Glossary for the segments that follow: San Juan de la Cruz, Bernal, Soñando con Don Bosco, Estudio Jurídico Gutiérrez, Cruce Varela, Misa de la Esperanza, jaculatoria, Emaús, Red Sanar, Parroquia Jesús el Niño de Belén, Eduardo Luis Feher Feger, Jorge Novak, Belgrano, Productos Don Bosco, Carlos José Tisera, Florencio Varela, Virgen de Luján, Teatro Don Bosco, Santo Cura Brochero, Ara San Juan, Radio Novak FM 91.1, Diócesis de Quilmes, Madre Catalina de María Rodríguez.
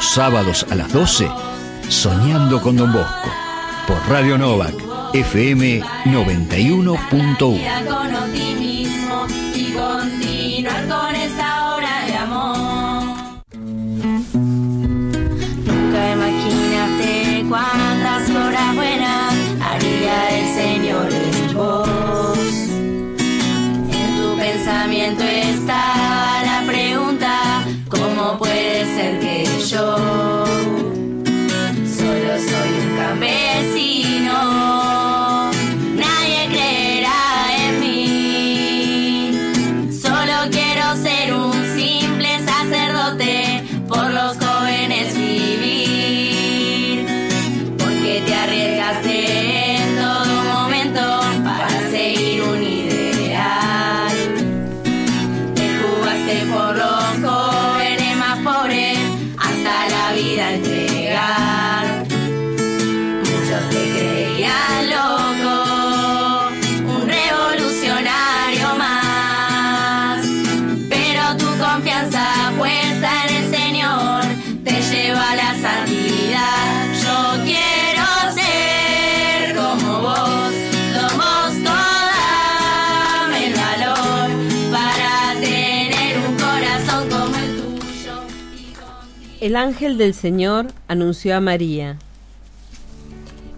los sábados a las 12, Soñando con Don Bosco, por Radio Novak FM 91.1. Nunca imaginaste cuántas horas buenas haría el Señor en vos. En tu pensamiento está la pregunta, ¿cómo puede ser que yo? El ángel del Señor anunció a María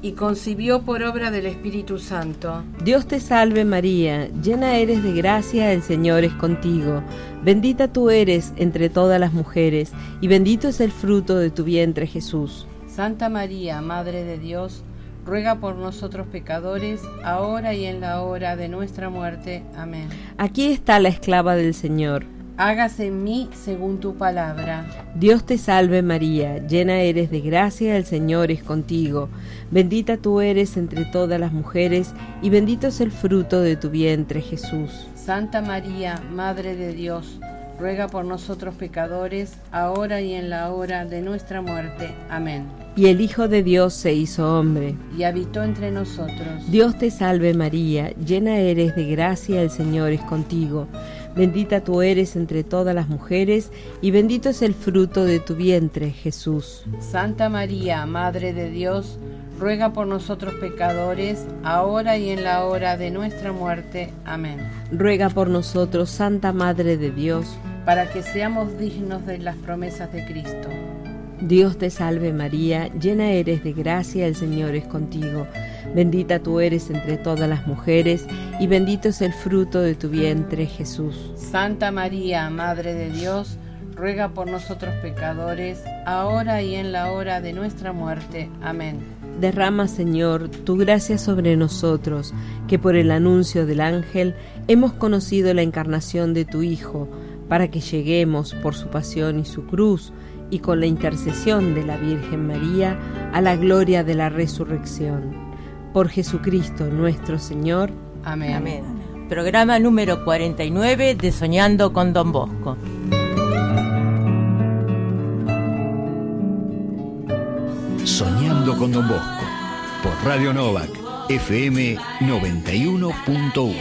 y concibió por obra del Espíritu Santo. Dios te salve María, llena eres de gracia, el Señor es contigo. Bendita tú eres entre todas las mujeres y bendito es el fruto de tu vientre Jesús. Santa María, Madre de Dios, ruega por nosotros pecadores, ahora y en la hora de nuestra muerte. Amén. Aquí está la esclava del Señor. Hágase en mí según tu palabra. Dios te salve María, llena eres de gracia, el Señor es contigo. Bendita tú eres entre todas las mujeres y bendito es el fruto de tu vientre Jesús. Santa María, Madre de Dios, ruega por nosotros pecadores, ahora y en la hora de nuestra muerte. Amén. Y el Hijo de Dios se hizo hombre y habitó entre nosotros. Dios te salve María, llena eres de gracia, el Señor es contigo. Bendita tú eres entre todas las mujeres, y bendito es el fruto de tu vientre, Jesús. Santa María, Madre de Dios, ruega por nosotros pecadores, ahora y en la hora de nuestra muerte. Amén. Ruega por nosotros, Santa Madre de Dios, para que seamos dignos de las promesas de Cristo. Dios te salve María, llena eres de gracia, el Señor es contigo. Bendita tú eres entre todas las mujeres, y bendito es el fruto de tu vientre, Jesús. Santa María, Madre de Dios, ruega por nosotros pecadores, ahora y en la hora de nuestra muerte. Amén. Derrama, Señor, tu gracia sobre nosotros, que por el anuncio del ángel hemos conocido la encarnación de tu Hijo, para que lleguemos por su pasión y su cruz, y con la intercesión de la Virgen María, a la gloria de la resurrección. Por Jesucristo nuestro Señor. Amén. Amén. Programa número 49 de Soñando con Don Bosco. Soñando con Don Bosco, por Radio Novak, FM 91.1.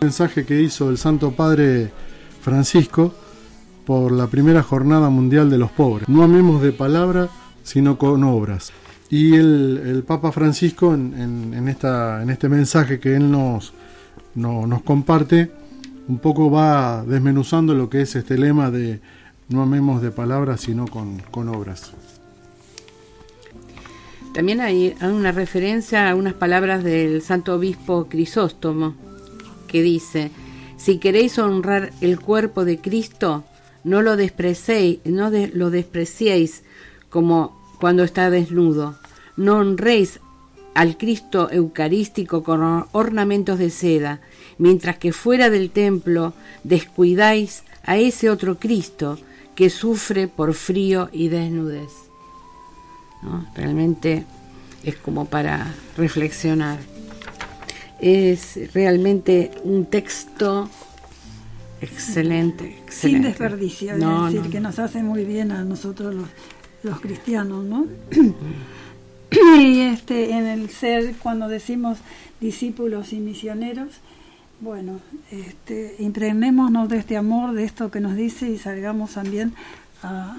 El mensaje que hizo el Santo Padre Francisco por la primera jornada mundial de los pobres. No amemos de palabra, sino con obras. Y el Papa Francisco, en este mensaje que él nos comparte, un poco va desmenuzando lo que es este lema de no amemos de palabra, sino con obras. También hay una referencia a unas palabras del Santo Obispo Crisóstomo, que dice: si queréis honrar el cuerpo de Cristo, no lo despreciéis como cuando está desnudo. No honréis al Cristo eucarístico con ornamentos de seda, mientras que fuera del templo descuidáis a ese otro Cristo que sufre por frío y desnudez. ¿No? Realmente es como para reflexionar. Es realmente un texto excelente. Sin desperdicio, es decir, que nos hace muy bien a nosotros los cristianos, ¿no? Y en el ser, cuando decimos discípulos y misioneros, Bueno, impregnémonos de este amor, de esto que nos dice, y salgamos también a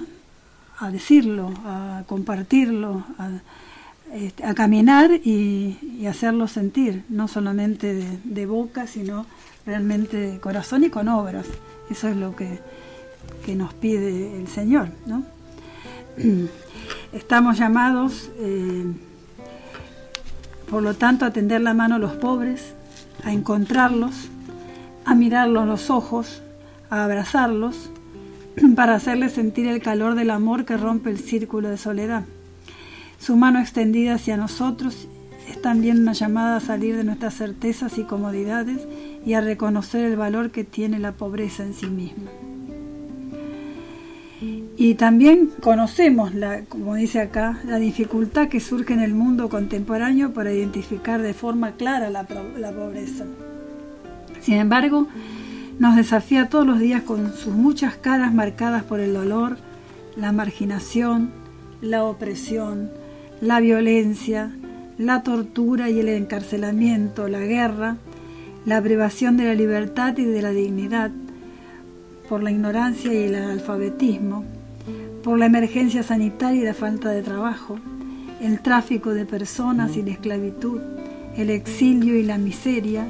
decirlo, a compartirlo, a caminar y hacerlo sentir, no solamente de boca, sino realmente de corazón y con obras. Eso es lo que nos pide el Señor, ¿no? Estamos llamados, por lo tanto, a tender la mano a los pobres, a encontrarlos, a mirarlos los ojos, a abrazarlos, para hacerles sentir el calor del amor que rompe el círculo de soledad. Su mano extendida hacia nosotros es también una llamada a salir de nuestras certezas y comodidades y a reconocer el valor que tiene la pobreza en sí misma. Y también conocemos, como dice acá, la dificultad que surge en el mundo contemporáneo para identificar de forma clara la pobreza. Sin embargo, nos desafía todos los días con sus muchas caras marcadas por el dolor, la marginación, la opresión, la violencia, la tortura y el encarcelamiento, la guerra, la privación de la libertad y de la dignidad, por la ignorancia y el analfabetismo, por la emergencia sanitaria y la falta de trabajo, el tráfico de personas y la esclavitud, el exilio y la miseria,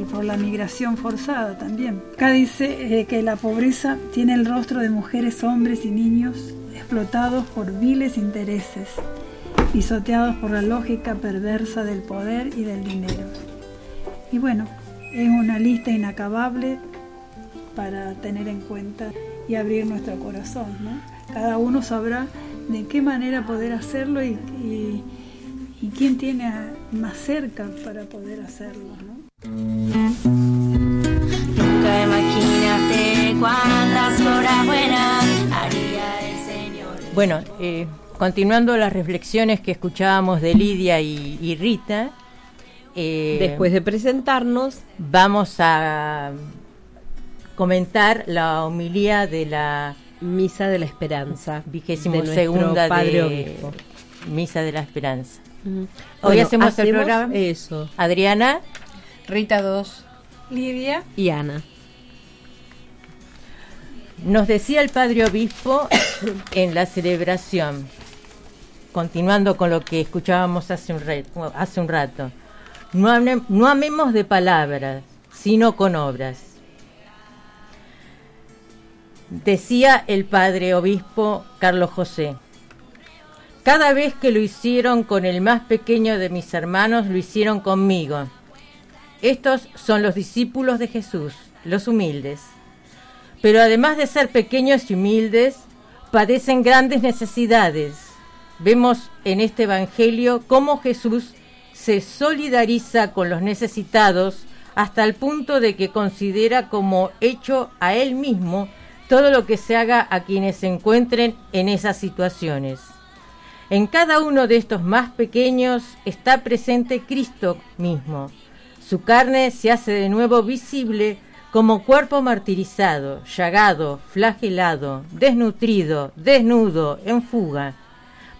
y por la migración forzada también. Acá dice que la pobreza tiene el rostro de mujeres, hombres y niños explotados por viles intereses, pisoteados por la lógica perversa del poder y del dinero. Y bueno, es una lista inacabable para tener en cuenta y abrir nuestro corazón, ¿no? Cada uno sabrá de qué manera poder hacerlo y quién tiene más cerca para poder hacerlo, ¿no? Nunca imaginaste cuántas horas buenas haría el Señor. Bueno, continuando las reflexiones que escuchábamos de Lidia y Rita, después de presentarnos, vamos a comentar la homilía de la Misa de la Esperanza, 22ª Padre Obispo. Misa de la Esperanza. Hoy bueno, hacemos el programa. Eso. Adriana, Rita 2, Lidia y Ana. Nos decía el Padre Obispo en la celebración, continuando con lo que escuchábamos hace un rato: no amemos de palabras, sino con obras. Decía el Padre Obispo Carlos José: cada vez que lo hicieron con el más pequeño de mis hermanos, lo hicieron conmigo. Estos son los discípulos de Jesús, los humildes. Pero además de ser pequeños y humildes, padecen grandes necesidades. Vemos en este Evangelio cómo Jesús se solidariza con los necesitados hasta el punto de que considera como hecho a él mismo todo lo que se haga a quienes se encuentren en esas situaciones. En cada uno de estos más pequeños está presente Cristo mismo. Su carne se hace de nuevo visible como cuerpo martirizado, llagado, flagelado, desnutrido, desnudo, en fuga,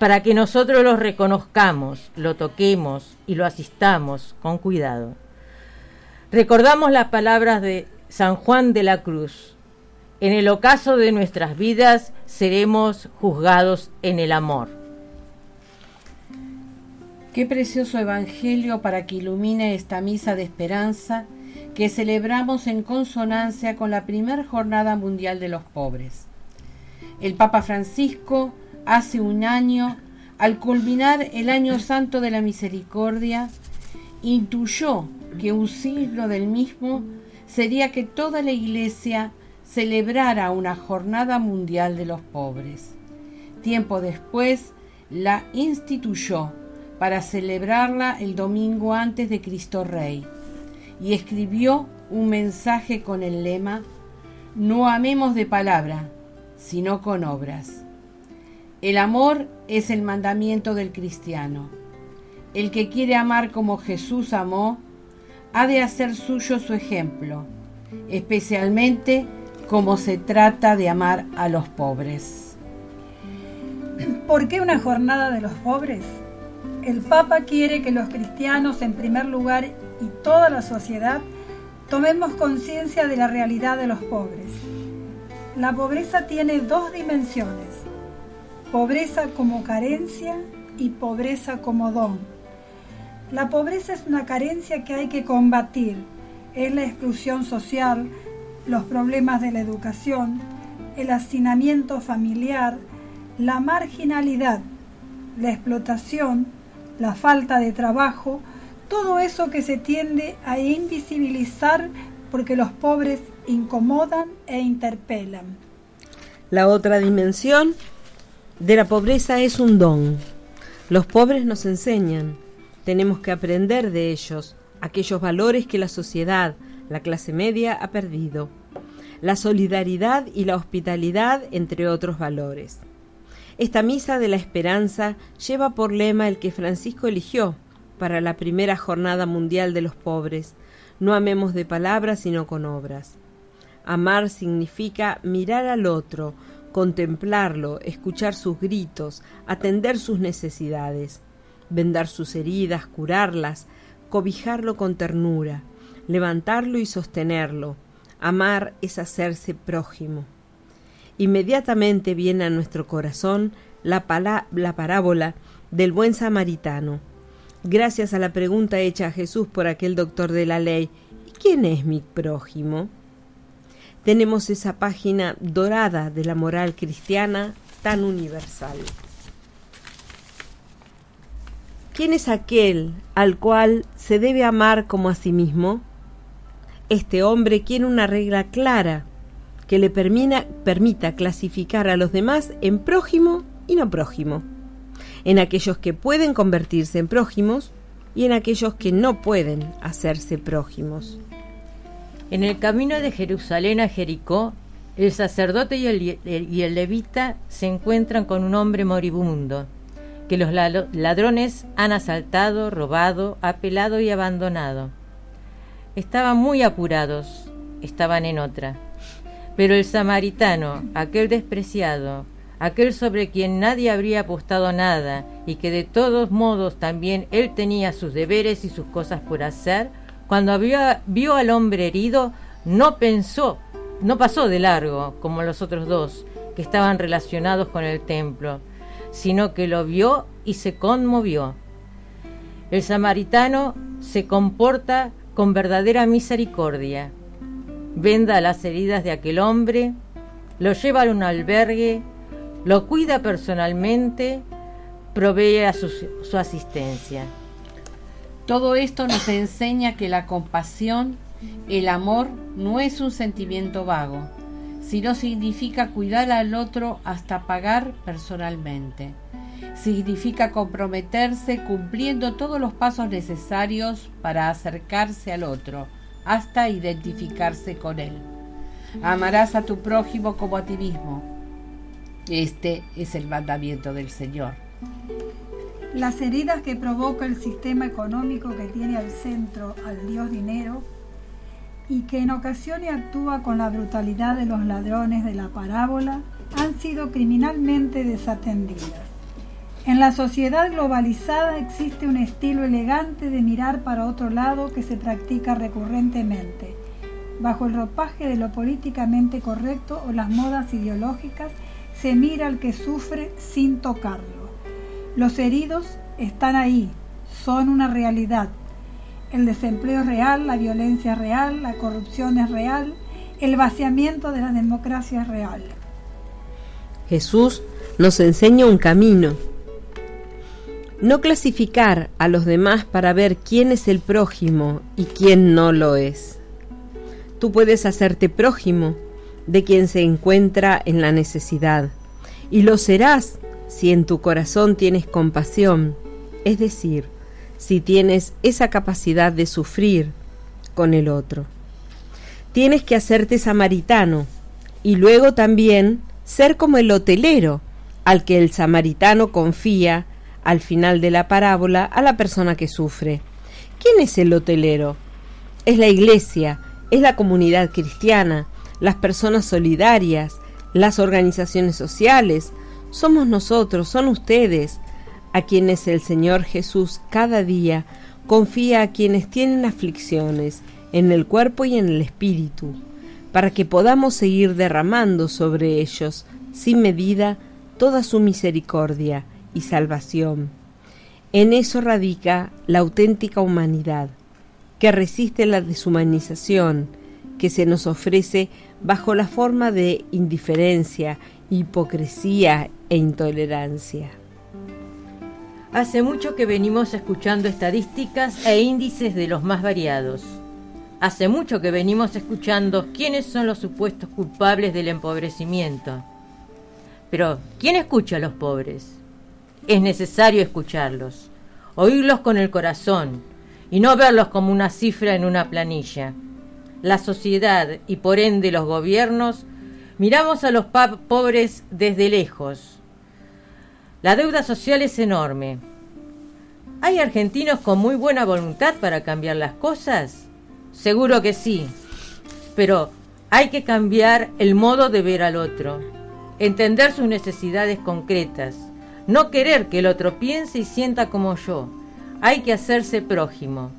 para que nosotros lo reconozcamos, lo toquemos y lo asistamos con cuidado. Recordamos las palabras de San Juan de la Cruz: en el ocaso de nuestras vidas seremos juzgados en el amor. Qué precioso evangelio para que ilumine esta misa de esperanza que celebramos en consonancia con la primera jornada mundial de los pobres. El Papa Francisco, hace un año, al culminar el año santo de la misericordia, intuyó que un signo del mismo sería que toda la Iglesia celebrara una jornada mundial de los pobres. Tiempo después la instituyó para celebrarla el domingo antes de Cristo Rey, y escribió un mensaje con el lema: no amemos de palabra, sino con obras. El amor es el mandamiento del cristiano. El que quiere amar como Jesús amó, ha de hacer suyo su ejemplo, especialmente como se trata de amar a los pobres. ¿Por qué una jornada de los pobres? El Papa quiere que los cristianos, en primer lugar, y toda la sociedad, Tomemos conciencia de la realidad de los pobres. La pobreza tiene dos dimensiones: pobreza como carencia y pobreza como don. La pobreza es una carencia que hay que combatir. Es la exclusión social, los problemas de la educación, el hacinamiento familiar, la marginalidad, la explotación, la falta de trabajo, todo eso que se tiende a invisibilizar porque los pobres incomodan e interpelan. La otra dimensión de la pobreza es un don. Los pobres nos enseñan, tenemos que aprender de ellos aquellos valores que la sociedad, la clase media, ha perdido. La solidaridad y la hospitalidad, entre otros valores. Esta Misa de la Esperanza lleva por lema el que Francisco eligió para la primera Jornada Mundial de los Pobres: no amemos de palabras sino con obras. Amar significa mirar al otro, contemplarlo, escuchar sus gritos, atender sus necesidades, vendar sus heridas, curarlas, cobijarlo con ternura, levantarlo y sostenerlo. Amar es hacerse prójimo. Inmediatamente viene a nuestro corazón la parábola del buen samaritano. Gracias a la pregunta hecha a Jesús por aquel doctor de la ley: ¿quién es mi prójimo?, tenemos esa página dorada de la moral cristiana tan universal. ¿Quién es aquel al cual se debe amar como a sí mismo? Este hombre quiere una regla clara que le permita clasificar a los demás en prójimo y no prójimo, en aquellos que pueden convertirse en prójimos y en aquellos que no pueden hacerse prójimos. En el camino de Jerusalén a Jericó, el sacerdote y el levita se encuentran con un hombre moribundo que los ladrones han asaltado, robado, apelado y abandonado. Estaban muy apurados, estaban en otra. Pero el samaritano, aquel despreciado, aquel sobre quien nadie habría apostado nada y que de todos modos también él tenía sus deberes y sus cosas por hacer, cuando vio al hombre herido, no pasó de largo como los otros dos que estaban relacionados con el templo, sino que lo vio y se conmovió. El samaritano se comporta con verdadera misericordia. Venda las heridas de aquel hombre, lo lleva a un albergue, lo cuida personalmente, provee a su asistencia. Todo esto nos enseña que la compasión, el amor, no es un sentimiento vago, sino significa cuidar al otro hasta pagar personalmente. Significa comprometerse cumpliendo todos los pasos necesarios para acercarse al otro, hasta identificarse con él. Amarás a tu prójimo como a ti mismo. Este es el mandamiento del Señor. Las heridas que provoca el sistema económico que tiene al centro al Dios dinero y que en ocasiones actúa con la brutalidad de los ladrones de la parábola han sido criminalmente desatendidas. En la sociedad globalizada existe un estilo elegante de mirar para otro lado que se practica recurrentemente, bajo el ropaje de lo políticamente correcto o las modas ideológicas. Se mira al que sufre sin tocarlo. Los heridos están ahí, son una realidad. El desempleo es real, la violencia es real, la corrupción es real, el vaciamiento de la democracia es real. Jesús nos enseña un camino. No clasificar a los demás para ver quién es el prójimo y quién no lo es. Tú puedes hacerte prójimo de quien se encuentra en la necesidad, y lo serás si en tu corazón tienes compasión, es decir, si tienes esa capacidad de sufrir con el otro. Tienes que hacerte samaritano y luego también ser como el hotelero al que el samaritano confía al final de la parábola a la persona que sufre. ¿Quién es el hotelero? Es la iglesia, es la comunidad cristiana, las personas solidarias, las organizaciones sociales. Somos nosotros, son ustedes, a quienes el Señor Jesús cada día confía a quienes tienen aflicciones en el cuerpo y en el espíritu, para que podamos seguir derramando sobre ellos, sin medida, toda su misericordia y salvación. En eso radica la auténtica humanidad, que resiste la deshumanización, que se nos ofrece bajo la forma de indiferencia, hipocresía e intolerancia. Hace mucho que venimos escuchando estadísticas e índices de los más variados. Hace mucho que venimos escuchando quiénes son los supuestos culpables del empobrecimiento. Pero, ¿quién escucha a los pobres? Es necesario escucharlos, oírlos con el corazón y no verlos como una cifra en una planilla. La sociedad y por ende los gobiernos miramos a los pobres desde lejos. La deuda social es enorme. ¿Hay argentinos con muy buena voluntad para cambiar las cosas? Seguro que sí, pero hay que cambiar el modo de ver al otro, entender sus necesidades concretas, no querer que el otro piense y sienta como yo. Hay que hacerse prójimo.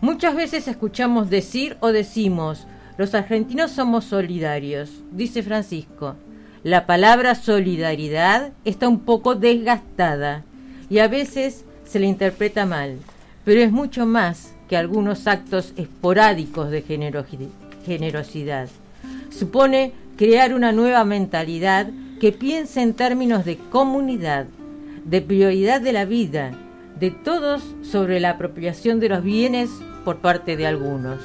Muchas veces escuchamos decir o decimos: los argentinos somos solidarios, dice Francisco. La palabra solidaridad está un poco desgastada y a veces se la interpreta mal, pero es mucho más que algunos actos esporádicos de generosidad. Supone crear una nueva mentalidad que piense en términos de comunidad, de prioridad de la vida, de todos sobre la apropiación de los bienes por parte de algunos.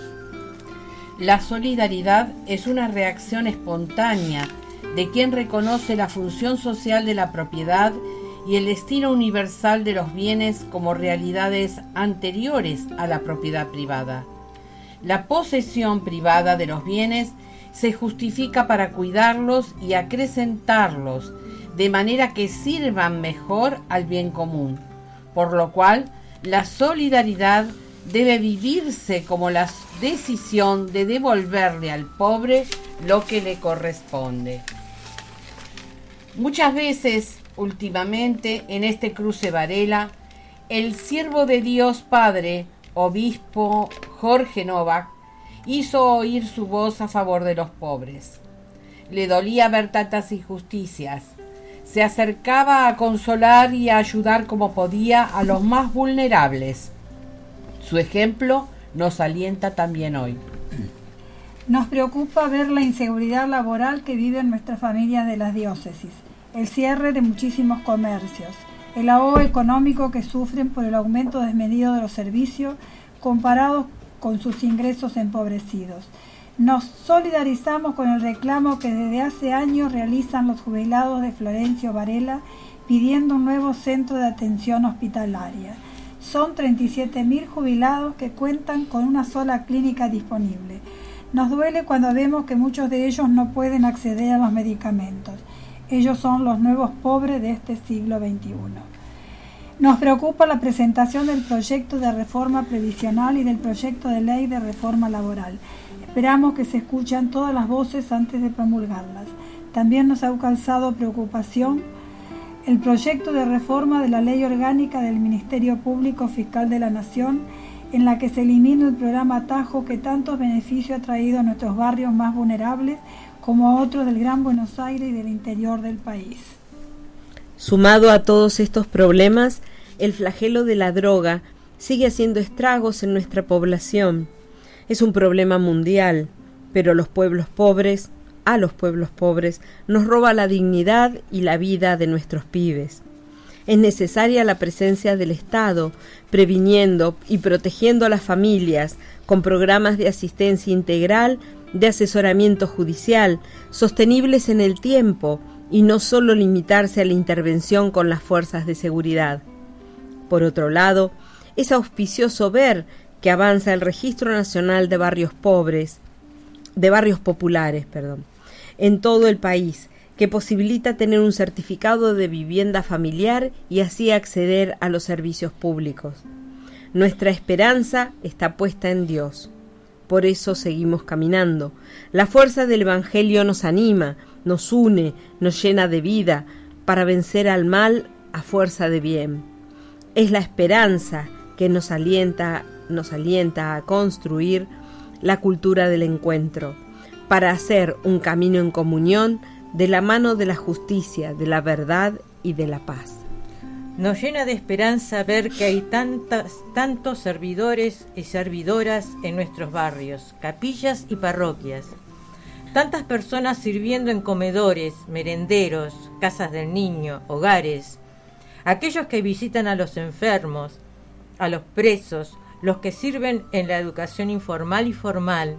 La solidaridad es una reacción espontánea de quien reconoce la función social de la propiedad y el destino universal de los bienes como realidades anteriores a la propiedad privada. La posesión privada de los bienes se justifica para cuidarlos y acrecentarlos, de manera que sirvan mejor al bien común, por lo cual la solidaridad debe vivirse como la decisión de devolverle al pobre lo que le corresponde. Muchas veces, últimamente, en este Cruce Varela, el siervo de Dios Padre, obispo Jorge Novak, hizo oír su voz a favor de los pobres. Le dolía ver tantas injusticias. Se acercaba a consolar y a ayudar como podía a los más vulnerables. Su ejemplo nos alienta también hoy. Nos preocupa ver la inseguridad laboral que viven nuestras familias de las diócesis, el cierre de muchísimos comercios, el ahogo económico que sufren por el aumento desmedido de los servicios comparados con sus ingresos empobrecidos. Nos solidarizamos con el reclamo que desde hace años realizan los jubilados de Florencio Varela pidiendo un nuevo centro de atención hospitalaria. Son 37.000 jubilados que cuentan con una sola clínica disponible. Nos duele cuando vemos que muchos de ellos no pueden acceder a los medicamentos. Ellos son los nuevos pobres de este siglo XXI. Nos preocupa la presentación del proyecto de reforma previsional y del proyecto de ley de reforma laboral. Esperamos que se escuchen todas las voces antes de promulgarlas. También nos ha causado preocupación el proyecto de reforma de la Ley Orgánica del Ministerio Público Fiscal de la Nación, en la que se elimina el programa Atajo que tantos beneficios ha traído a nuestros barrios más vulnerables como a otros del Gran Buenos Aires y del interior del país. Sumado a todos estos problemas, el flagelo de la droga sigue haciendo estragos en nuestra población. Es un problema mundial, pero a los pueblos pobres nos roba la dignidad y la vida de nuestros pibes. Es necesaria la presencia del Estado, previniendo y protegiendo a las familias con programas de asistencia integral, de asesoramiento judicial, sostenibles en el tiempo y no solo limitarse a la intervención con las fuerzas de seguridad. Por otro lado, es auspicioso ver que avanza el Registro Nacional de Barrios Populares, en todo el país, que posibilita tener un certificado de vivienda familiar y así acceder a los servicios públicos. Nuestra esperanza está puesta en Dios. Por eso seguimos caminando. La fuerza del Evangelio nos anima, nos une, nos llena de vida para vencer al mal a fuerza de bien. Es la esperanza que nos alienta a construir la cultura del encuentro, para hacer un camino en comunión de la mano de la justicia, de la verdad y de la paz. Nos llena de esperanza ver que hay tantos servidores y servidoras en nuestros barrios, capillas y parroquias. Tantas personas sirviendo en comedores, merenderos, casas del niño, hogares. Aquellos que visitan a los enfermos, a los presos, los que sirven en la educación informal y formal,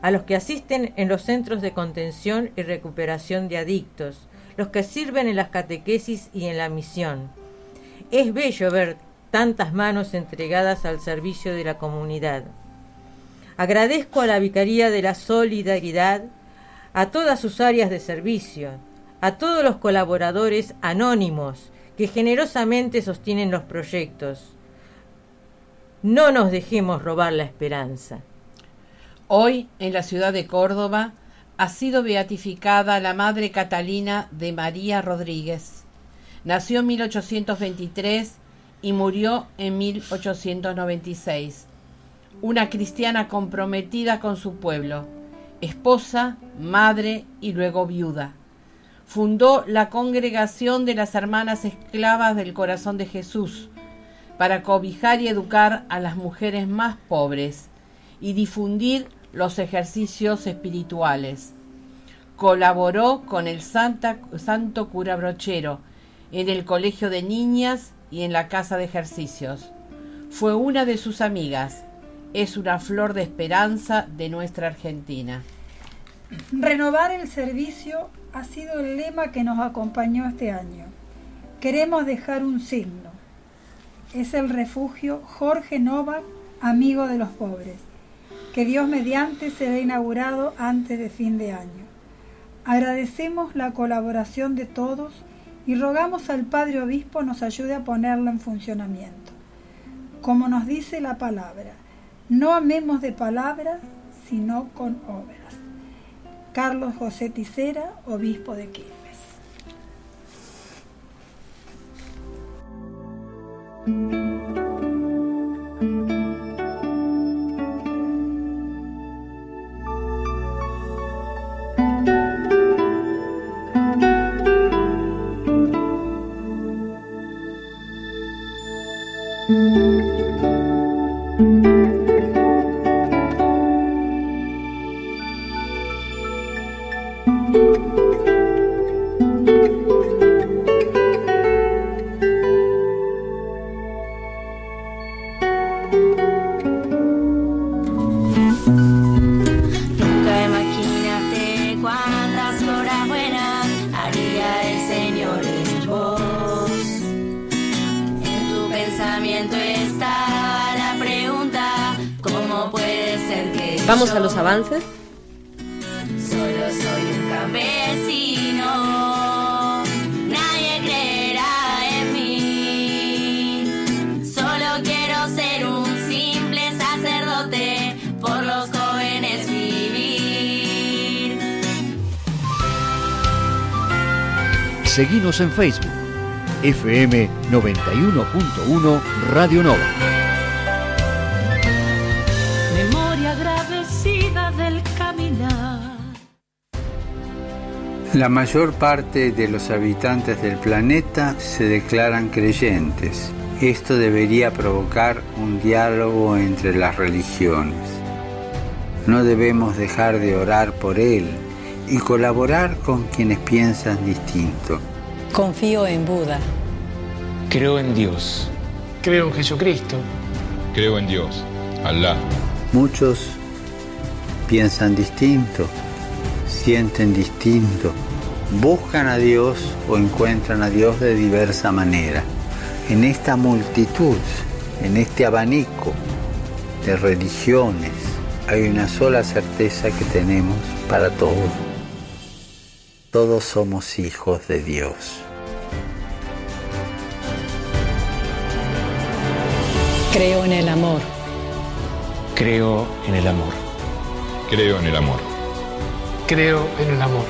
a los que asisten en los centros de contención y recuperación de adictos, los que sirven en las catequesis y en la misión. Es bello ver tantas manos entregadas al servicio de la comunidad. Agradezco a la Vicaría de la Solidaridad, a todas sus áreas de servicio, a todos los colaboradores anónimos que generosamente sostienen los proyectos. No nos dejemos robar la esperanza. Hoy, en la ciudad de Córdoba, ha sido beatificada la Madre Catalina de María Rodríguez. Nació en 1823 y murió en 1896. Una cristiana comprometida con su pueblo, esposa, madre y luego viuda. Fundó la Congregación de las Hermanas Esclavas del Corazón de Jesús para cobijar y educar a las mujeres más pobres y difundir los ejercicios espirituales. Colaboró con el Santo Cura Brochero en el Colegio de Niñas y en la Casa de Ejercicios. Fue una de sus amigas. Es una flor de esperanza de nuestra Argentina. Renovar el servicio ha sido el lema que nos acompañó este año. Queremos dejar un signo. Es el refugio Jorge Novak, amigo de los pobres, que Dios mediante será inaugurado antes de fin de año. Agradecemos la colaboración de todos y rogamos al Padre Obispo nos ayude a ponerlo en funcionamiento. Como nos dice la palabra, no amemos de palabras, sino con obras. Carlos José Tisera, Obispo de Quilmes. Vamos a los avances. Solo soy un campesino, nadie creerá en mí. Solo quiero ser un simple sacerdote, por los jóvenes vivir. Seguinos en Facebook, FM 91.1 Radio Nova. La mayor parte de los habitantes del planeta se declaran creyentes. Esto debería provocar un diálogo entre las religiones. No debemos dejar de orar por él y colaborar con quienes piensan distinto. Confío en Buda. Creo en Dios. Creo en Jesucristo. Creo en Dios, Alá. Muchos piensan distinto. Sienten distinto, buscan a Dios o encuentran a Dios de diversa manera. En esta multitud, en este abanico de religiones, hay una sola certeza que tenemos para todos. Todos somos hijos de Dios. Creo en el amor. Creo en el amor. Creo en el amor. Creo en el amor.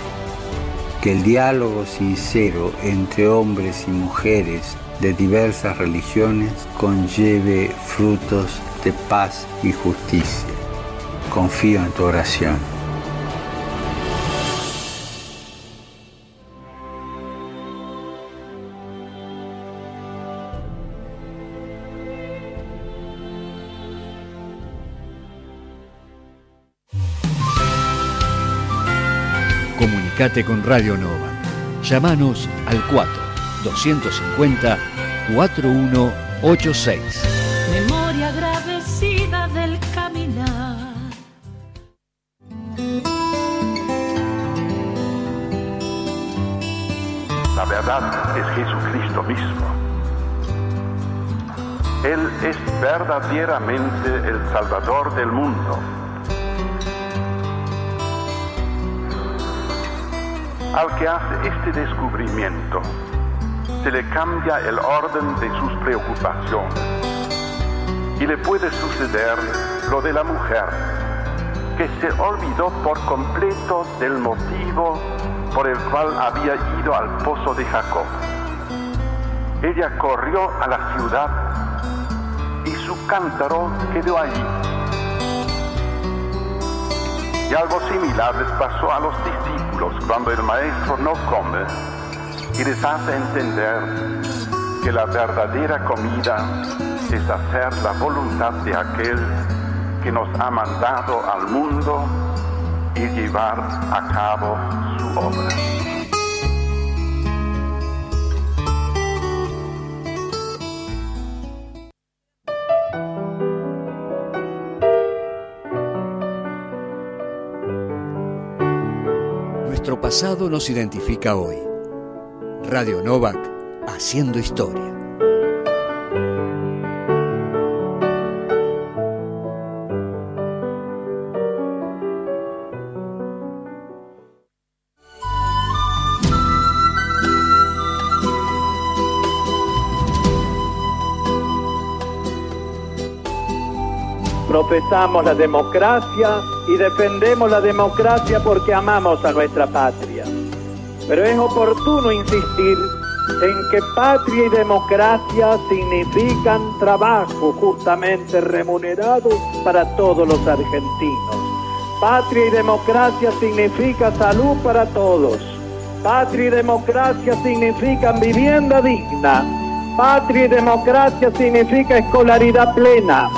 Que el diálogo sincero entre hombres y mujeres de diversas religiones conlleve frutos de paz y justicia. confío en tu oración. Comunicate con Radio Novak. Llámanos al 4-250-4186. Memoria agradecida del caminar. La verdad es Jesucristo mismo. Él es verdaderamente el Salvador del mundo. Al que hace este descubrimiento, se le cambia el orden de sus preocupaciones y le puede suceder lo de la mujer, que se olvidó por completo del motivo por el cual había ido al pozo de Jacob. Ella corrió a la ciudad y su cántaro quedó allí. Y algo similar les pasó a los discípulos cuando el maestro no come y les hace entender que la verdadera comida es hacer la voluntad de aquel que nos ha mandado al mundo y llevar a cabo su obra. El pasado nos identifica hoy. Radio Novak, haciendo historia. Profesamos la democracia y defendemos la democracia porque amamos a nuestra patria. Pero es oportuno insistir en que patria y democracia significan trabajo justamente remunerado para todos los argentinos. Patria y democracia significa salud para todos. Patria y democracia significan vivienda digna. Patria y democracia significa escolaridad plena.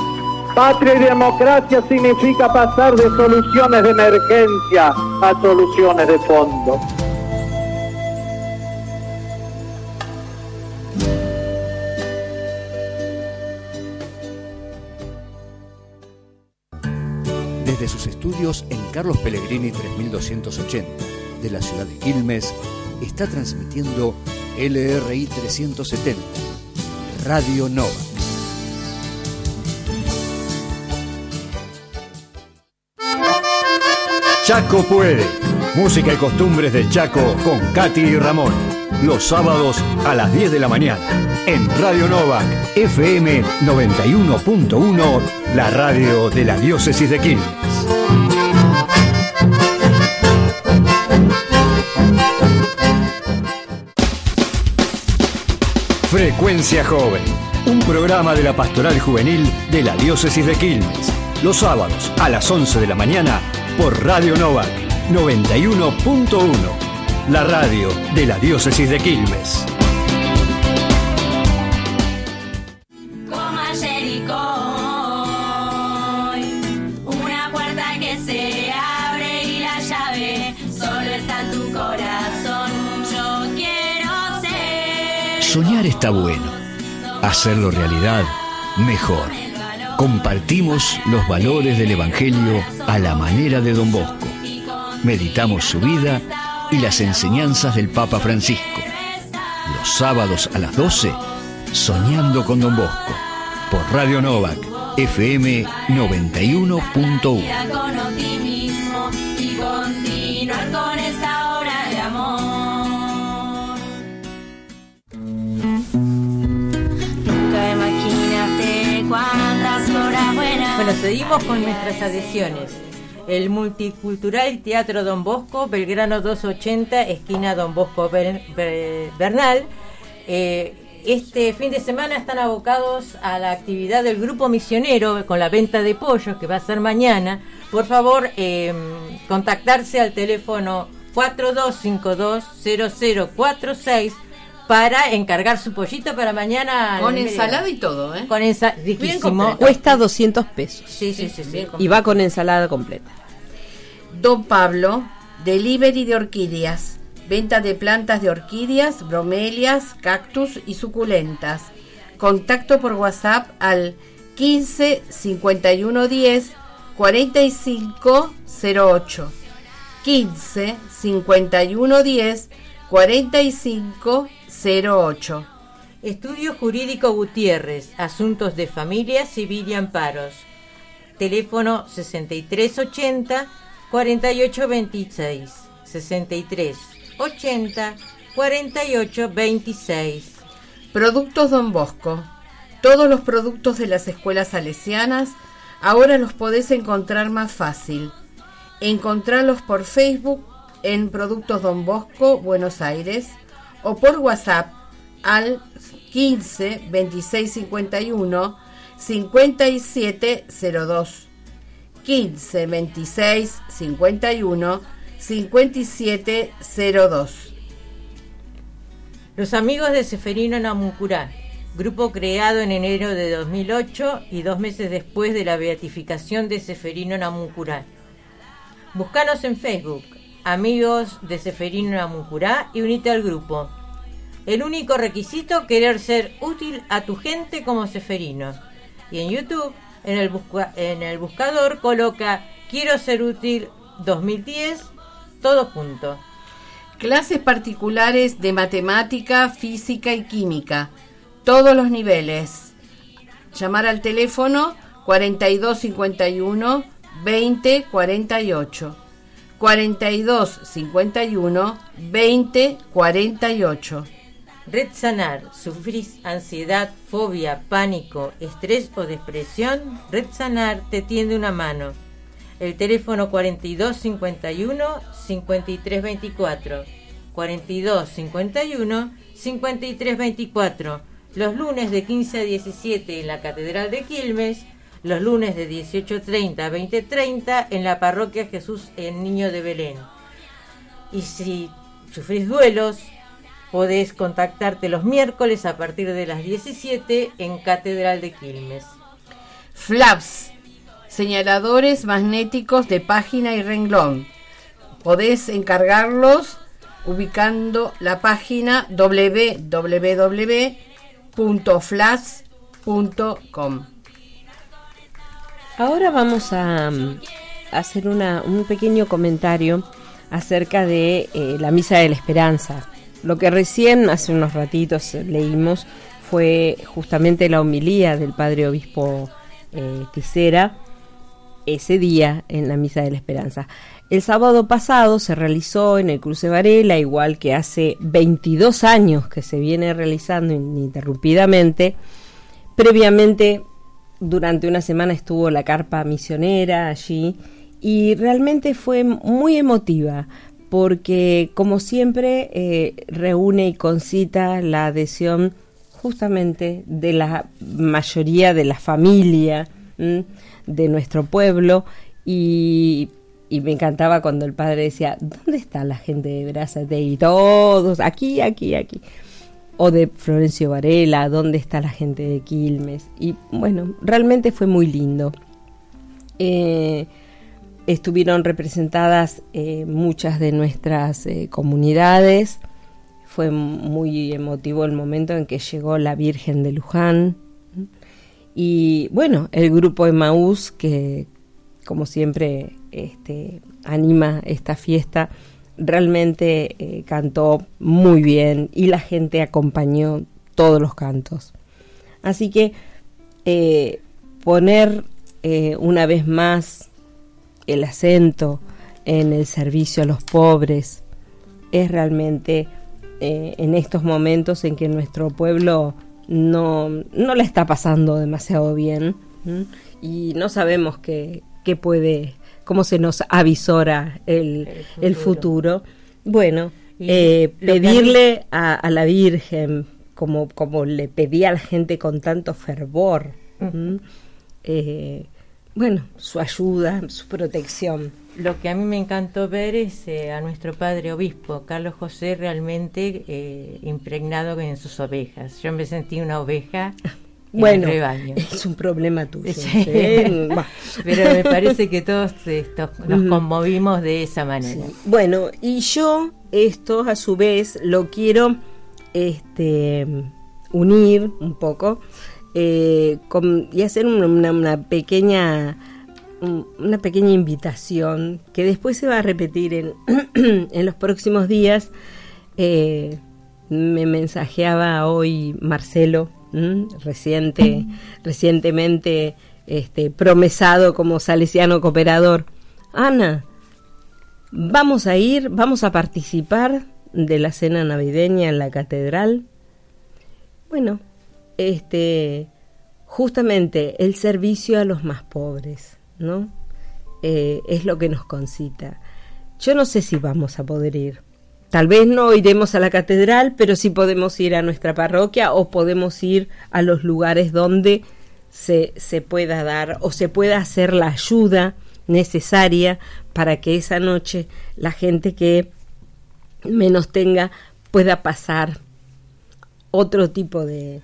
Patria y democracia significa pasar de soluciones de emergencia a soluciones de fondo. Desde sus estudios en Carlos Pellegrini 3280 de la ciudad de Quilmes, está transmitiendo LRI 370, Radio Nova. Chaco Puede, música y costumbres del Chaco con Katy y Ramón, los sábados a las 10 de la mañana, en Radio Novak FM 91.1, la radio de la Diócesis de Quilmes. Frecuencia Joven, un programa de la Pastoral Juvenil de la Diócesis de Quilmes, los sábados a las 11 de la mañana, por Radio Novak 91.1, la radio de la Diócesis de Quilmes. Soñar está bueno, hacerlo realidad mejor. Compartimos los valores del Evangelio a la manera de Don Bosco. Meditamos su vida y las enseñanzas del Papa Francisco. Los sábados a las 12, Soñando con Don Bosco, por Radio Novak, FM 91.1. Bueno, seguimos con nuestras adhesiones. El multicultural Teatro Don Bosco, Belgrano 280, esquina Don Bosco Bernal, Este fin de semana están abocados a la actividad del grupo misionero con la venta de pollos, que va a ser mañana. Por favor, contactarse al teléfono 4252-0046 para encargar su pollito para mañana. Con ensalada y todo, ¿eh? Con riquísimo. Cuesta 200 pesos. Sí. Y va con ensalada completa. Don Pablo, delivery de orquídeas. Venta de plantas de orquídeas, bromelias, cactus y suculentas. Contacto por WhatsApp al 15 51 10 45 08. 15 51 10 45 08. Estudio Jurídico Gutiérrez, asuntos de familia, civil y amparos. Teléfono 6380 4826. 63 80 48 26. Productos Don Bosco. Todos los productos de las escuelas salesianas ahora los podés encontrar más fácil. Encontralos por Facebook en Productos Don Bosco Buenos Aires o por WhatsApp al 15 26 51 57 02 15 26 51 5702. Los amigos de Ceferino Namuncurá, grupo creado en enero de 2008 y 2 meses después de la beatificación de Ceferino Namuncurá. Búscanos en Facebook, amigos de Ceferino Namuncurá, y unite al grupo. El único requisito, querer ser útil a tu gente como Ceferino. Y en YouTube, en el buscador, coloca Quiero ser útil 2010. Todo junto. Clases particulares de matemática, física y química. Todos los niveles. Llamar al teléfono 4251 2048. 4251 2048. Red Sanar. ¿Sufrís ansiedad, fobia, pánico, estrés o depresión? Red Sanar te tiende una mano. El teléfono 4251-5324, 4251-5324, los lunes de 15 a 17 en la Catedral de Quilmes, los lunes de 18:30 a 20:30 en la Parroquia Jesús el Niño de Belén. Y si sufrís duelos, podés contactarte los miércoles a partir de las 17 en Catedral de Quilmes. Flaps. Señaladores magnéticos de página y renglón. Podés encargarlos ubicando la página www.flaps.com. Ahora vamos a hacer un pequeño comentario acerca de la Misa de la Esperanza. Lo que recién hace unos ratitos leímos fue justamente la homilía del Padre Obispo Tisera ese día en la Misa de la Esperanza. El sábado pasado se realizó en el Cruce Varela, igual que hace 22 años que se viene realizando ininterrumpidamente. Previamente, durante una semana estuvo la carpa misionera allí y realmente fue muy emotiva porque, como siempre, reúne y concita la adhesión justamente de la mayoría de la familia de nuestro pueblo, y me encantaba cuando el padre decía, ¿dónde está la gente de Brazate? Y todos, aquí. O de Florencio Varela, ¿dónde está la gente de Quilmes? Y bueno, realmente fue muy lindo. Estuvieron representadas muchas de nuestras comunidades. Fue muy emotivo el momento en que llegó la Virgen de Luján. Y bueno, el grupo Emaús, que como siempre anima esta fiesta, realmente cantó muy bien y la gente acompañó todos los cantos. Así que poner una vez más el acento en el servicio a los pobres es realmente en estos momentos en que nuestro pueblo no la está pasando demasiado bien, ¿m? Y no sabemos qué puede, cómo se nos avisora el futuro. Bueno, pedirle a la Virgen, como le pedía a la gente con tanto fervor, bueno, su ayuda, su protección. Lo que a mí me encantó ver es a nuestro padre obispo, Carlos José, realmente impregnado en sus ovejas. Yo me sentí una oveja. Bueno, es un problema tuyo. Sí. ¿Sí? Pero me parece que todos nos conmovimos de esa manera. Sí. Bueno, y yo esto a su vez lo quiero unir un poco y hacer una pequeña invitación que después se va a repetir en los próximos días. Me mensajeaba hoy Marcelo, recientemente promesado como salesiano cooperador. Ana, vamos a participar de la cena navideña en la catedral. Bueno, justamente el servicio a los más pobres, ¿no? Es lo que nos concita. Yo no sé si vamos a poder ir. Tal vez no iremos a la catedral, pero sí podemos ir a nuestra parroquia o podemos ir a los lugares donde se pueda dar o se pueda hacer la ayuda necesaria para que esa noche la gente que menos tenga pueda pasar otro tipo de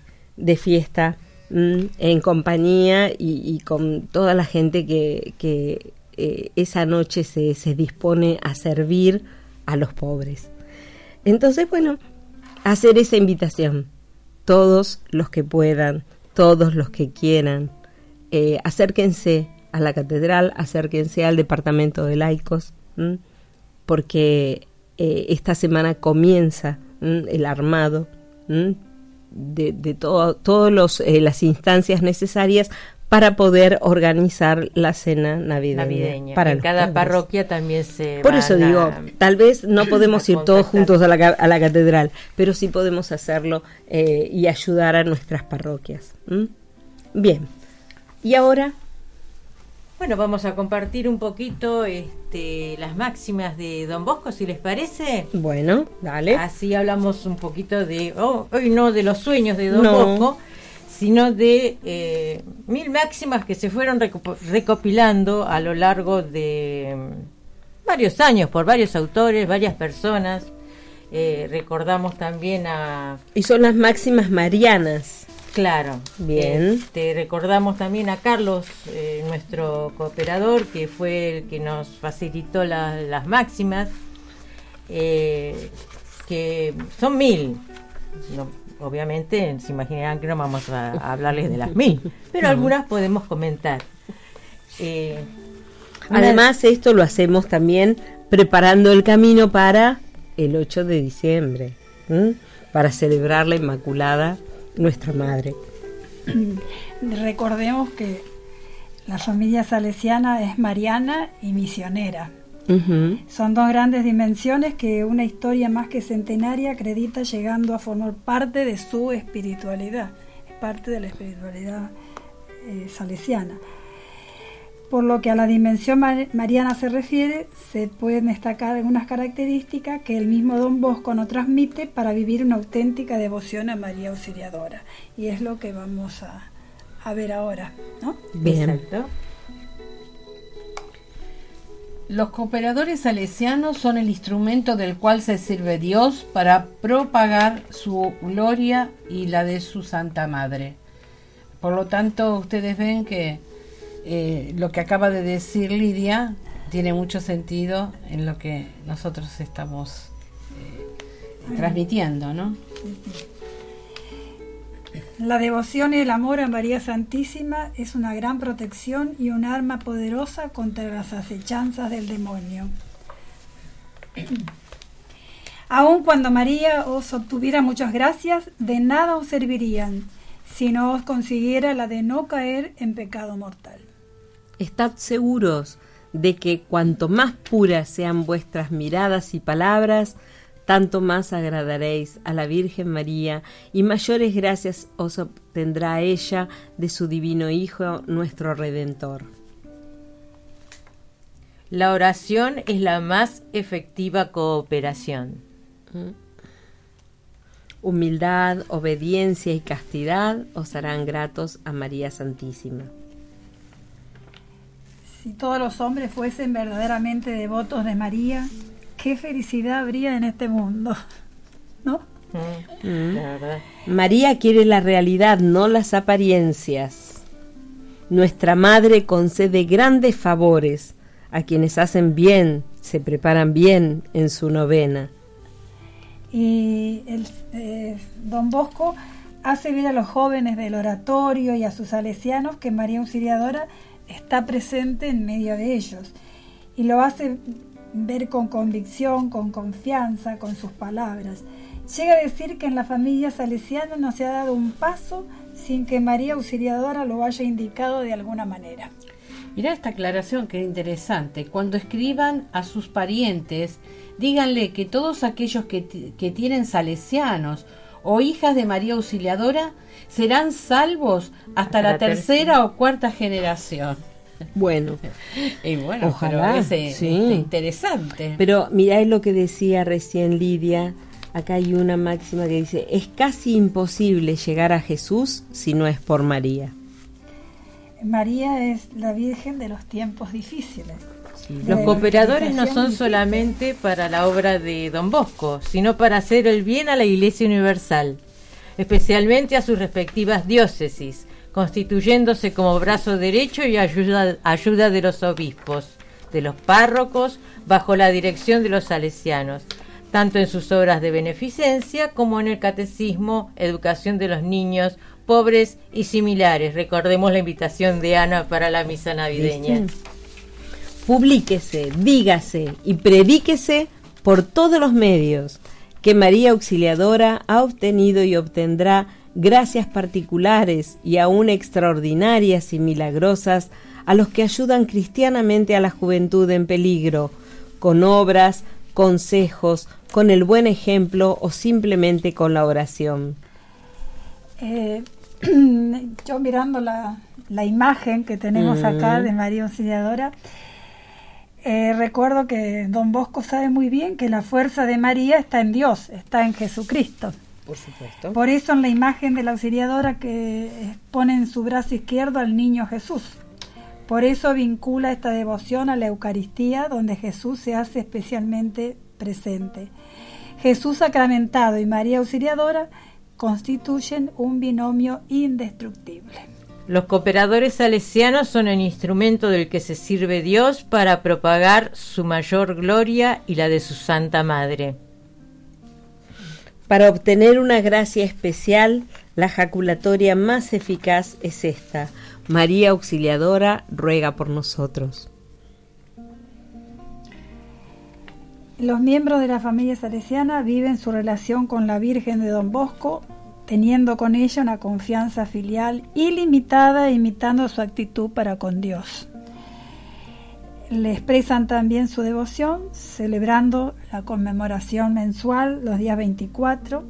fiesta en compañía y con toda la gente que esa noche se dispone a servir a los pobres. Entonces, bueno, hacer esa invitación, todos los que puedan, todos los que quieran, acérquense a la catedral, acérquense al departamento de laicos, porque esta semana comienza el armado de todas las instancias necesarias para poder organizar la cena navideña. Para en cada padres. Parroquia también se Por eso digo, tal vez no podemos ir todos juntos a la catedral, pero sí podemos hacerlo y ayudar a nuestras parroquias. Bien, y ahora... Bueno, vamos a compartir un poquito las máximas de Don Bosco, si les parece. Bueno, dale. Así hablamos un poquito de, hoy no de los sueños de Don Bosco, sino de 1000 máximas que se fueron recopilando a lo largo de varios años por varios autores, varias personas. Recordamos también a... Y son las máximas marianas. Claro. Bien. Recordamos también a Carlos, nuestro cooperador, que fue el que nos facilitó las máximas, que son 1000. No, obviamente, se imaginarán que no vamos a hablarles de las 1000, pero algunas podemos comentar. Además, esto lo hacemos también preparando el camino para el 8 de diciembre, para celebrar la Inmaculada, nuestra madre. Recordemos que la familia salesiana es mariana y misionera. Son dos grandes dimensiones que una historia más que centenaria acredita, llegando a formar parte de su espiritualidad, parte de la espiritualidad salesiana. Por lo que a la dimensión mariana se refiere, se pueden destacar algunas características que el mismo Don Bosco nos transmite para vivir una auténtica devoción a María Auxiliadora. Y es lo que vamos a ver ahora, ¿no? Bien. Exacto. Los cooperadores salesianos son el instrumento del cual se sirve Dios para propagar su gloria y la de su Santa Madre. Por lo tanto, ustedes ven que lo que acaba de decir Lidia tiene mucho sentido en lo que nosotros estamos transmitiendo, ¿no? La devoción y el amor a María Santísima es una gran protección y un arma poderosa contra las acechanzas del demonio. Aun cuando María os obtuviera muchas gracias, de nada os servirían si no os consiguiera la de no caer en pecado mortal. Estad seguros de que cuanto más puras sean vuestras miradas y palabras, tanto más agradaréis a la Virgen María, y mayores gracias os obtendrá ella de su divino Hijo, nuestro Redentor. La oración es la más efectiva cooperación. Humildad, obediencia y castidad os harán gratos a María Santísima. Si todos los hombres fuesen verdaderamente devotos de María, qué felicidad habría en este mundo, ¿no? María quiere la realidad, no las apariencias. Nuestra madre concede grandes favores a quienes hacen bien, se preparan bien en su novena. Y Don Bosco hace ver a los jóvenes del oratorio y a sus salesianos que María Auxiliadora está presente en medio de ellos, y lo hace ver con convicción, con confianza, con sus palabras. Llega a decir que en la familia salesiana no se ha dado un paso sin que María Auxiliadora lo haya indicado de alguna manera. Mirá esta aclaración que es interesante. Cuando escriban a sus parientes, díganle que todos aquellos que tienen salesianos o hijas de María Auxiliadora serán salvos hasta la tercera o cuarta generación. Bueno, y bueno, ojalá, pero es interesante. Pero mirá lo que decía recién Lidia. Acá hay una máxima que dice: es casi imposible llegar a Jesús si no es por María. María es la Virgen de los tiempos difíciles. Sí. Los cooperadores no son solamente para la obra de Don Bosco, sino para hacer el bien a la Iglesia Universal, especialmente a sus respectivas diócesis, constituyéndose como brazo derecho y ayuda de los obispos, de los párrocos, bajo la dirección de los salesianos, tanto en sus obras de beneficencia como en el catecismo, educación de los niños, pobres y similares. Recordemos la invitación de Ana para la misa navideña. ¿Viste? Publíquese, dígase y predíquese por todos los medios que María Auxiliadora ha obtenido y obtendrá gracias particulares y aún extraordinarias y milagrosas a los que ayudan cristianamente a la juventud en peligro, con obras, consejos, con el buen ejemplo o simplemente con la oración. Yo mirando la imagen que tenemos acá de María Auxiliadora, recuerdo que Don Bosco sabe muy bien que la fuerza de María está en Dios, está en Jesucristo. Por supuesto. Por eso en la imagen de la Auxiliadora que pone en su brazo izquierdo al niño Jesús. Por eso vincula esta devoción a la Eucaristía, donde Jesús se hace especialmente presente. Jesús sacramentado y María Auxiliadora constituyen un binomio indestructible. Los cooperadores salesianos son el instrumento del que se sirve Dios para propagar su mayor gloria y la de su Santa Madre. Para obtener una gracia especial, la jaculatoria más eficaz es esta: María Auxiliadora ruega por nosotros. Los miembros de la familia salesiana viven su relación con la Virgen de Don Bosco, teniendo con ella una confianza filial ilimitada e imitando su actitud para con Dios. Le expresan también su devoción celebrando la conmemoración mensual los días 24,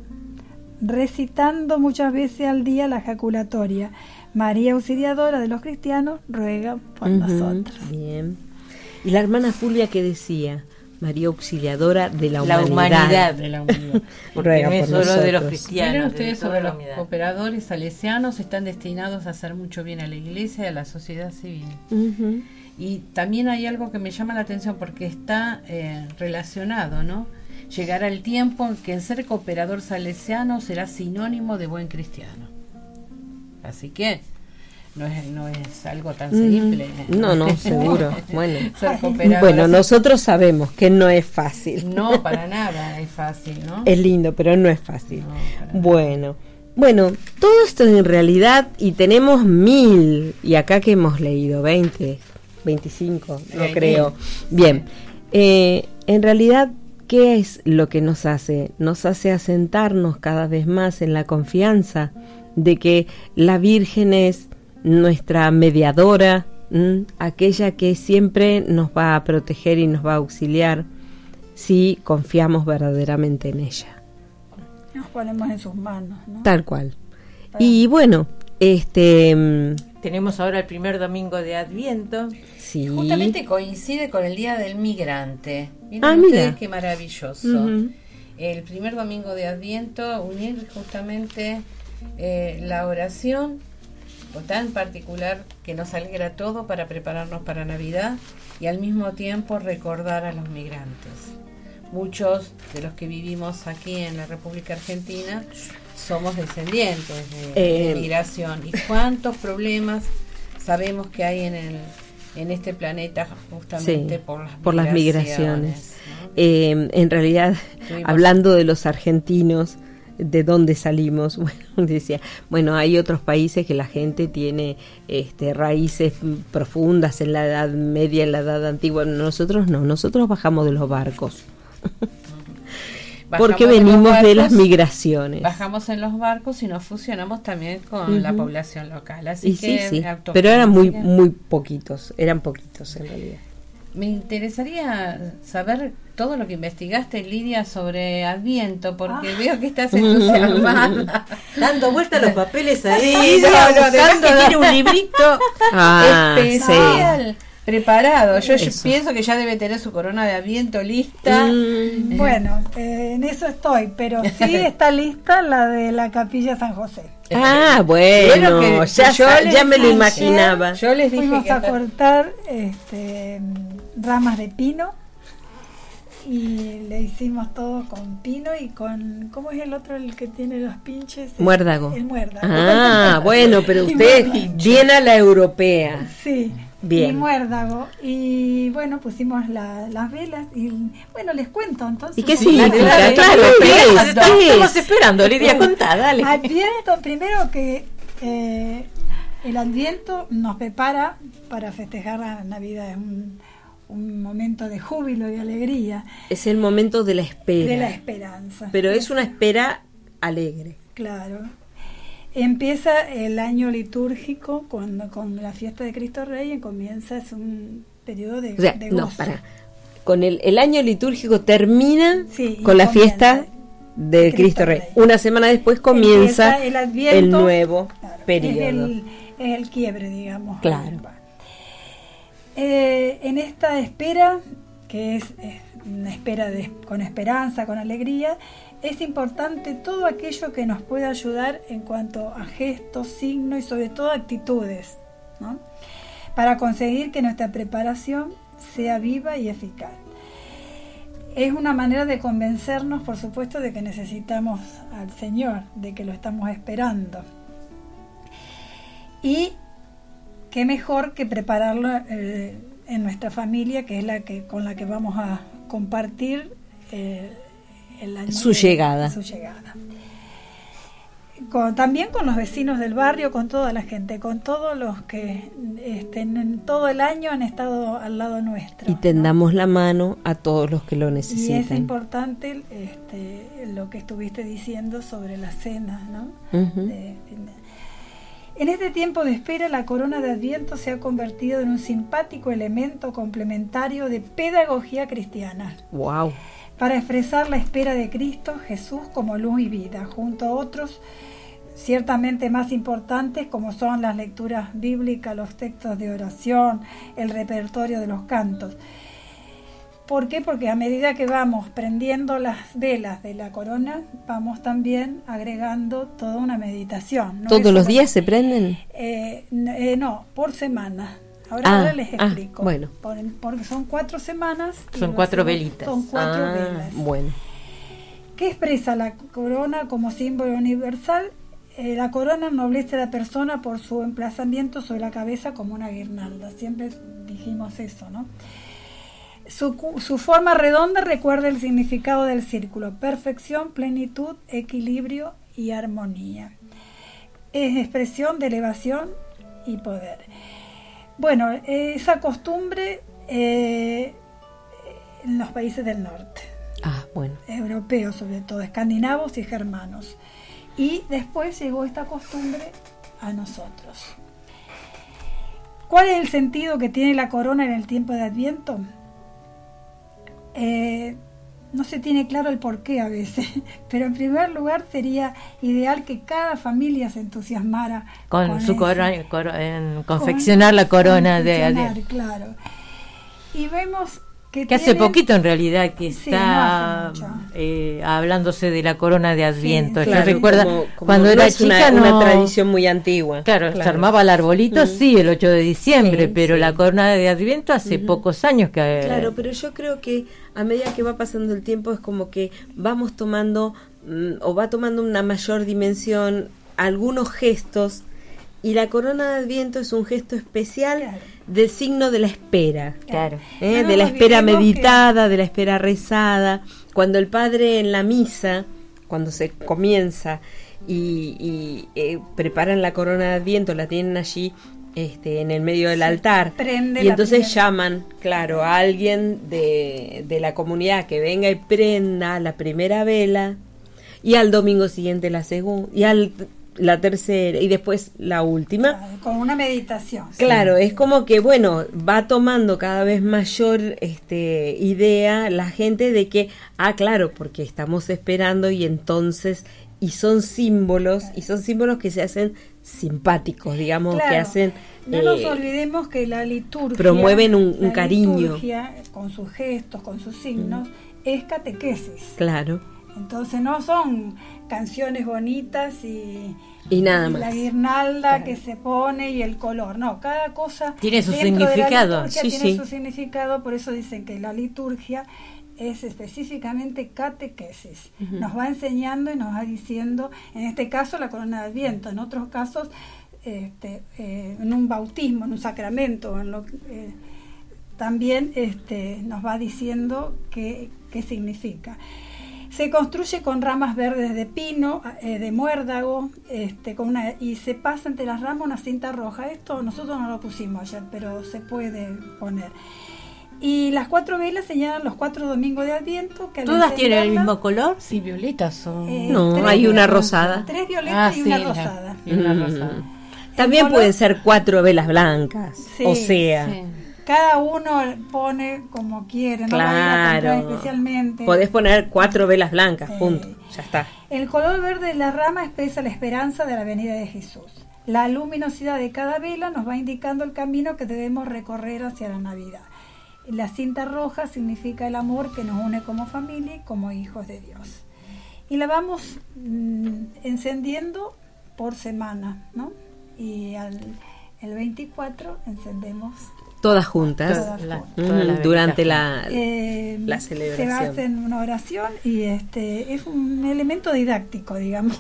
recitando muchas veces al día la jaculatoria: María Auxiliadora de los cristianos ruega por nosotros. Bien. Y la hermana Julia, que decía: María Auxiliadora de la humanidad. De la humanidad. Porque no es solo nosotros, de los cristianos. Miren ustedes sobre los cooperadores salesianos, están destinados a hacer mucho bien a la iglesia y a la sociedad civil. Y también hay algo que me llama la atención porque está relacionado, ¿no? Llegará el tiempo en que el ser cooperador salesiano será sinónimo de buen cristiano. Así que no es algo tan simple. No, seguro. Bueno, nosotros sabemos que no es fácil. No, para nada es fácil, ¿no? Es lindo, pero no es fácil. No, bueno, todo esto en realidad, y tenemos 1000, y acá que hemos leído 20, 25, no creo. Bien, en realidad, ¿qué es lo que nos hace? Nos hace asentarnos cada vez más en la confianza de que la Virgen es nuestra mediadora, aquella que siempre nos va a proteger y nos va a auxiliar si confiamos verdaderamente en ella. Nos ponemos en sus manos, ¿no? Tal cual. Y bueno, tenemos ahora el primer domingo de Adviento. Sí. Justamente coincide con el Día del Migrante. Miren ustedes, mira, qué maravilloso. el primer domingo de Adviento, unir justamente la oración, tan particular que nos alegra todo, para prepararnos para Navidad y al mismo tiempo recordar a los migrantes. Muchos de los que vivimos aquí en la República Argentina somos descendientes de migración. ¿Y cuántos problemas sabemos que hay en este planeta justamente por las migraciones? ¿No? En realidad, hablando de los argentinos, de dónde salimos, decía, hay otros países que la gente tiene raíces profundas en la Edad Media, en la Edad Antigua. Nosotros no, nosotros bajamos de los barcos. Porque venimos de las migraciones. Bajamos en los barcos y nos fusionamos también con la población local. Así que pero eran muy poquitos, en realidad. Me interesaría saber todo lo que investigaste, Lidia, sobre Adviento, porque veo que estás entusiasmada. Dando vuelta los papeles ahí, buscando, tiene un librito especial. Preparado, yo pienso que ya debe tener su corona de Adviento lista. Bueno, en eso estoy, pero sí está lista la de la Capilla San José. Bueno, que ya me lo imaginaba. Yo les dije fuimos a cortar ramas de pino y le hicimos todo con pino y con, ¿cómo es el otro, el que tiene los pinches? Muérdago. El muérdago. Bueno, pero usted llena la europea. Sí. Bien. Y muérdago, y bueno, pusimos las velas y bueno, les cuento entonces. ¿Y qué significa? Claro, estamos esperando, Lidia, contá, dale. Adviento, primero que el Adviento nos prepara para festejar la Navidad, es un momento de júbilo y alegría. Es el momento de la espera. De la esperanza. Pero es una espera alegre. Claro. Empieza el año litúrgico con la fiesta de Cristo Rey y comienza un periodo de gozo. Con el año litúrgico termina con la fiesta de Cristo Rey. Una semana después comienza el Adviento, el nuevo periodo. Es el quiebre, digamos. Claro. En esta espera, que es una espera con esperanza, con alegría, es importante todo aquello que nos pueda ayudar en cuanto a gestos, signos y sobre todo actitudes, ¿no? Para conseguir que nuestra preparación sea viva y eficaz. Es una manera de convencernos, por supuesto, de que necesitamos al Señor, de que lo estamos esperando. Y qué mejor que prepararlo en nuestra familia, que es con la que vamos a compartir su llegada. También con los vecinos del barrio, con toda la gente, con todos los que todo el año han estado al lado nuestro. Y tendamos la mano a todos los que lo necesitan. Y es importante lo que estuviste diciendo sobre la cena, ¿no? En este tiempo de espera, la corona de Adviento se ha convertido en un simpático elemento complementario de pedagogía cristiana. ¡Wow! Para expresar la espera de Cristo Jesús como luz y vida, junto a otros ciertamente más importantes como son las lecturas bíblicas, los textos de oración, el repertorio de los cantos. ¿Por qué? Porque a medida que vamos prendiendo las velas de la corona, vamos también agregando toda una meditación, ¿no? ¿Todos los días se prenden? No, por semana. Ahora les explico. Bueno. Porque son 4 semanas. Son 4 velitas. Son 4 velas. Bueno. ¿Qué expresa la corona como símbolo universal? La corona noblece a la persona por su emplazamiento sobre la cabeza como una guirnalda. Siempre dijimos eso, ¿no? Su forma redonda recuerda el significado del círculo: perfección, plenitud, equilibrio y armonía. Es expresión de elevación y poder. Bueno, esa costumbre en los países del norte, europeos sobre todo, escandinavos y germanos, y después llegó esta costumbre a nosotros. ¿Cuál es el sentido que tiene la corona en el tiempo de Adviento? No se tiene claro el porqué a veces, pero en primer lugar sería ideal que cada familia se entusiasmara con su corona, en confeccionar la corona de Adviento. Claro. Y vemos que tienen, hace poquito en realidad que está hablándose de la corona de Adviento. Sí, claro. Yo recuerdo como cuando no era chica, una tradición muy antigua. Claro, se armaba el arbolito, sí, el 8 de diciembre, pero la corona de Adviento hace pocos años que... Claro, pero yo creo que a medida que va pasando el tiempo es como que vamos tomando, o va tomando una mayor dimensión, algunos gestos, y la corona de Adviento es un gesto especial del signo de la espera, de la espera meditada, de la espera rezada. Cuando el padre en la misa, cuando se comienza y preparan la corona de Adviento, la tienen allí en el medio del altar, y entonces llaman, a alguien de la comunidad que venga y prenda la primera vela, y al domingo siguiente la segunda, y al la tercera, y después la última. Con una meditación. Claro, es como que, bueno, va tomando cada vez mayor idea la gente de que, porque estamos esperando, y entonces, y son símbolos, y son símbolos que se hacen simpáticos, digamos, que hacen... No nos olvidemos que la liturgia... Promueven un cariño. La liturgia, con sus gestos, con sus signos, es catequesis. Claro. Entonces no son canciones bonitas y nada más, la guirnalda que se pone y el color, no, cada cosa tiene su significado, su significado. Por eso dicen que la liturgia es específicamente catequesis, nos va enseñando y nos va diciendo, en este caso la corona de Adviento, en otros casos en un bautismo, en un sacramento, en lo también nos va diciendo qué significa. Se construye con ramas verdes de pino, de muérdago, y se pasa entre las ramas una cinta roja. Esto nosotros no lo pusimos ayer, pero se puede poner. Y las 4 velas señalan los 4 domingos de Adviento. Que ¿todas tienen el mismo color? Sí, violetas son. No, hay una rosada. 3 violetas y una rosada. También pueden ser 4 velas blancas, Cada uno pone como quiere, no especialmente. Podés poner 4 velas blancas, punto, ya está. El color verde de la rama expresa la esperanza de la venida de Jesús. La luminosidad de cada vela nos va indicando el camino que debemos recorrer hacia la Navidad. La cinta roja significa el amor que nos une como familia y como hijos de Dios. Y la vamos encendiendo por semana, ¿no? Y el 24 encendemos... Todas juntas, durante la celebración. Se hace una oración y es un elemento didáctico, digamos,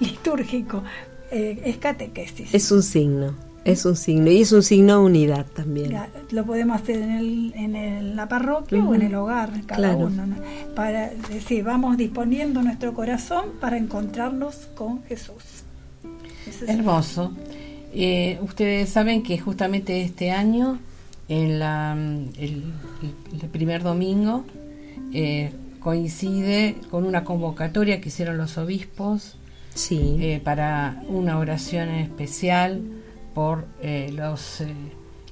litúrgico, es catequesis. Es un signo y es un signo de unidad también. Ya, lo podemos hacer en la parroquia o en el hogar, cada uno, ¿no? Para decir, vamos disponiendo nuestro corazón para encontrarnos con Jesús. Ese hermoso. Ustedes saben que justamente este año, en el primer domingo, coincide con una convocatoria que hicieron los obispos para una oración especial por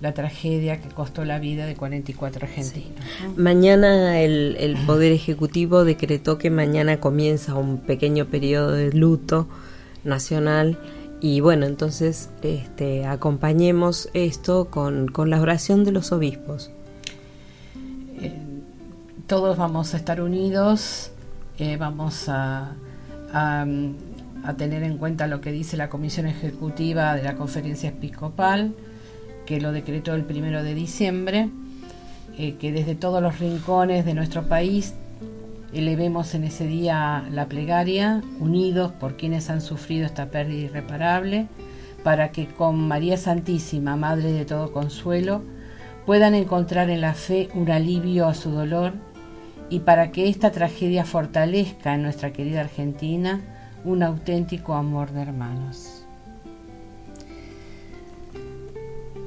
la tragedia que costó la vida de 44 argentinos. Mañana el Poder Ejecutivo decretó que mañana comienza un pequeño periodo de luto nacional. Y bueno, entonces acompañemos esto con la oración de los obispos. Todos vamos a estar unidos, vamos a tener en cuenta lo que dice la Comisión Ejecutiva de la Conferencia Episcopal, que lo decretó el 1 de diciembre, que desde todos los rincones de nuestro país elevemos en ese día la plegaria, unidos por quienes han sufrido esta pérdida irreparable, para que con María Santísima, Madre de todo consuelo, puedan encontrar en la fe un alivio a su dolor, y para que esta tragedia fortalezca en nuestra querida Argentina un auténtico amor de hermanos.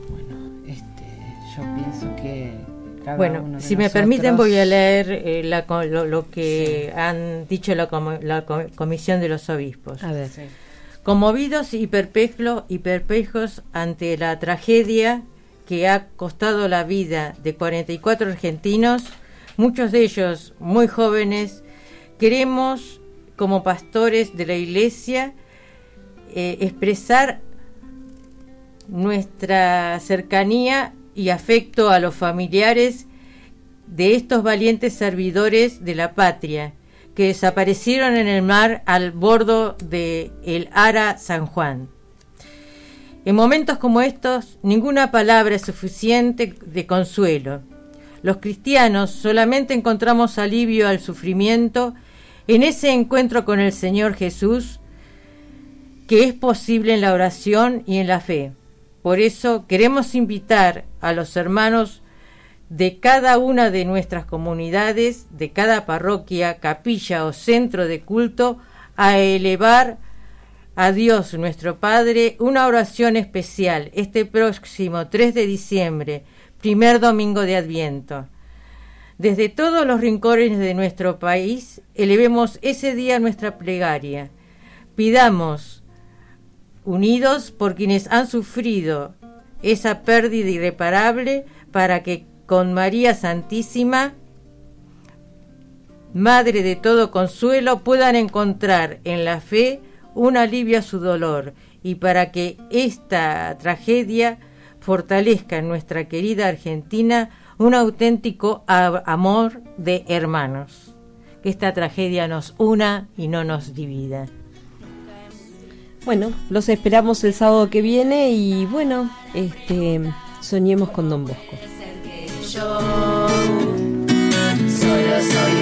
Bueno, yo pienso que... Bueno, si me permiten voy a leer lo que han dicho la Comisión de los Obispos. A ver. Sí. Conmovidos y perplejos ante la tragedia que ha costado la vida de 44 argentinos, muchos de ellos muy jóvenes, queremos como pastores de la Iglesia expresar nuestra cercanía y afecto a los familiares de estos valientes servidores de la patria que desaparecieron en el mar al bordo del Ara San Juan. En momentos como estos, ninguna palabra es suficiente de consuelo. Los cristianos solamente encontramos alivio al sufrimiento en ese encuentro con el Señor Jesús, que es posible en la oración y en la fe. Por eso queremos invitar a los hermanos de cada una de nuestras comunidades, de cada parroquia, capilla o centro de culto, a elevar a Dios nuestro Padre una oración especial este próximo 3 de diciembre, primer domingo de Adviento. Desde todos los rincones de nuestro país, elevemos ese día nuestra plegaria. Pidamos, unidos por quienes han sufrido esa pérdida irreparable, para que con María Santísima, Madre de todo consuelo, puedan encontrar en la fe un alivio a su dolor, y para que esta tragedia fortalezca en nuestra querida Argentina un auténtico amor de hermanos. Que esta tragedia nos una y no nos divida. Bueno, los esperamos el sábado que viene y bueno, soñemos con Don Bosco. Solo soy